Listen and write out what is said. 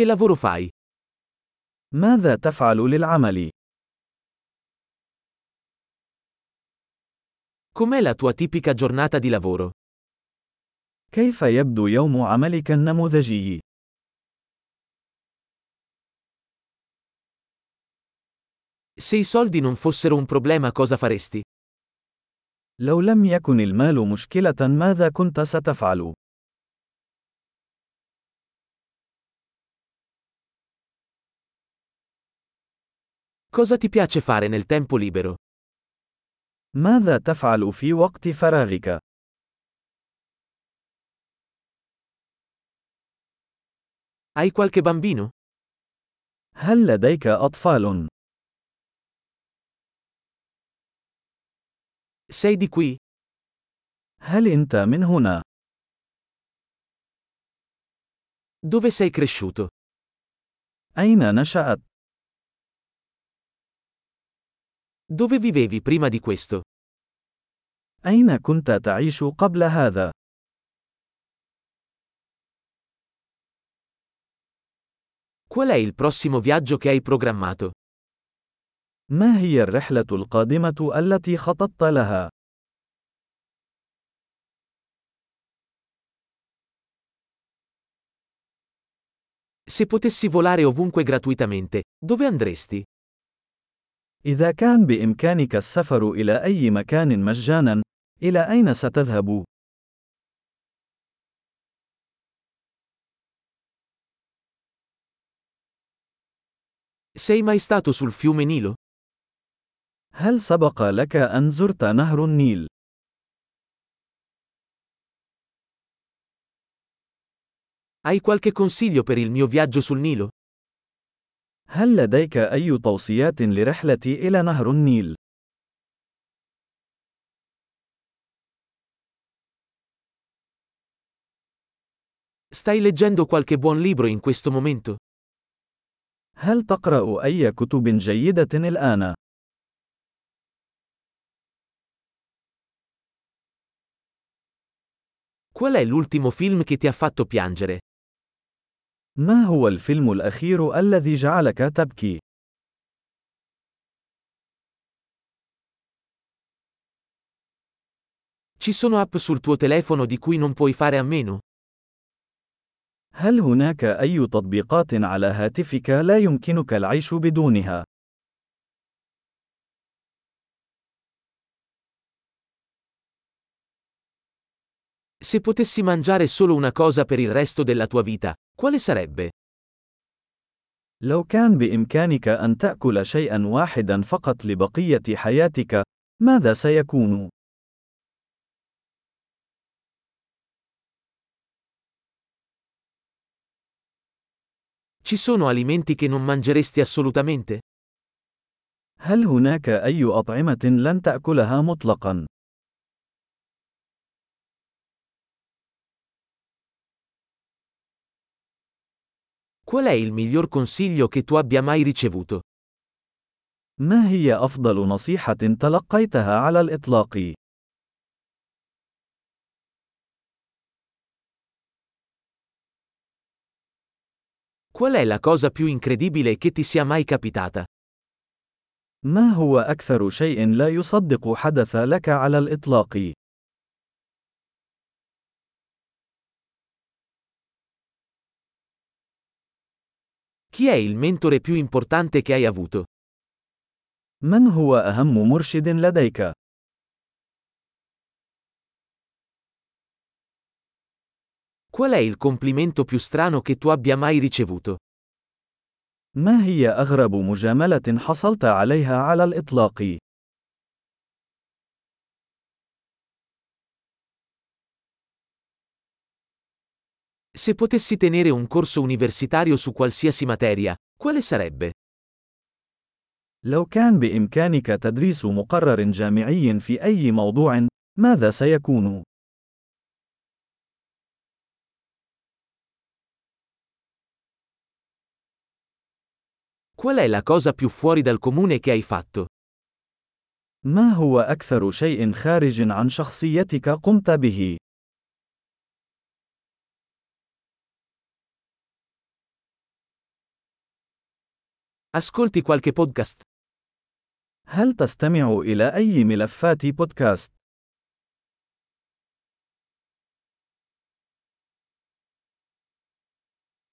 Che lavoro fai? ماذا تفعل للعمل؟ Com'è la tua tipica giornata di lavoro? كيف يبدو يوم عملك النموذجي؟ Se i soldi non fossero un problema, cosa faresti? لو لم يكن المال مشكلة ماذا كنت ستفعل؟ Cosa ti piace fare nel tempo libero? ماذا تفعل في وقت فراغك؟ Hai qualche bambino? هل لديك أطفال؟ Sei di qui? هل أنت من هنا؟ Dove sei cresciuto? أين نشأت؟ Dove vivevi prima di questo? أين كنت تعيش قبل هذا؟ Qual è il prossimo viaggio che hai programmato? ما هي الرحلة القادمة التي خططت لها؟ Se potessi volare ovunque gratuitamente, dove andresti? إذا كان بإمكانك السفر إلى أي مكان مجاناً، إلى أين ستذهب؟ Sei mai stato sul fiume Nilo? هل سبق لك أن زرت نهر النيل؟ Hai qualche consiglio per il mio viaggio sul Nilo? هل لديك أي توصيات لرحلتي إلى نهر النيل؟ Stai leggendo qualche buon libro in questo momento? هل تقرأ أي كتب جيدة الآن؟ Qual è l'ultimo film che ti ha fatto piangere? ما هو الفيلم الأخير الذي جعلك تبكي؟ Ci sono app sul tuo telefono di cui non puoi fare a meno? هل هناك أي تطبيقات على هاتفك لا يمكنك العيش بدونها؟ Se potessi mangiare solo una cosa per il resto della tua vita, quale sarebbe? لو كان بإمكانك أن تأكل شيئاً واحداً فقط لبقية حياتك، ماذا سيكون؟ Ci sono alimenti che non mangeresti assolutamente? هل هناك أي أطعمة لن تأكلها مطلقاً؟ Qual è il miglior consiglio che tu abbia mai ricevuto? ما هي أفضل نصيحة تلقيتها على الإطلاق؟ Qual è la cosa più incredibile che ti sia mai capitata? ما هو أكثر شيء لا يصدق حدث لك على الإطلاق؟ Chi è il mentore più importante che hai avuto? من هو أهم مرشد لديك؟ Qual è il complimento più strano che tu abbia mai ricevuto? ما هي أغرب مجاملة حصلت عليها على الإطلاق؟ Se potessi tenere un corso universitario su qualsiasi materia, quale sarebbe? لو كان بإمكانك تدريس مقرر جامعي في أي موضوع، ماذا سيكون؟ Qual è la cosa più fuori dal comune che hai fatto? ما هو أكثر شيء خارج عن شخصيتك قمت به؟ Ascolti qualche podcast. هل تستمع إلى أي ملفات بودكاست؟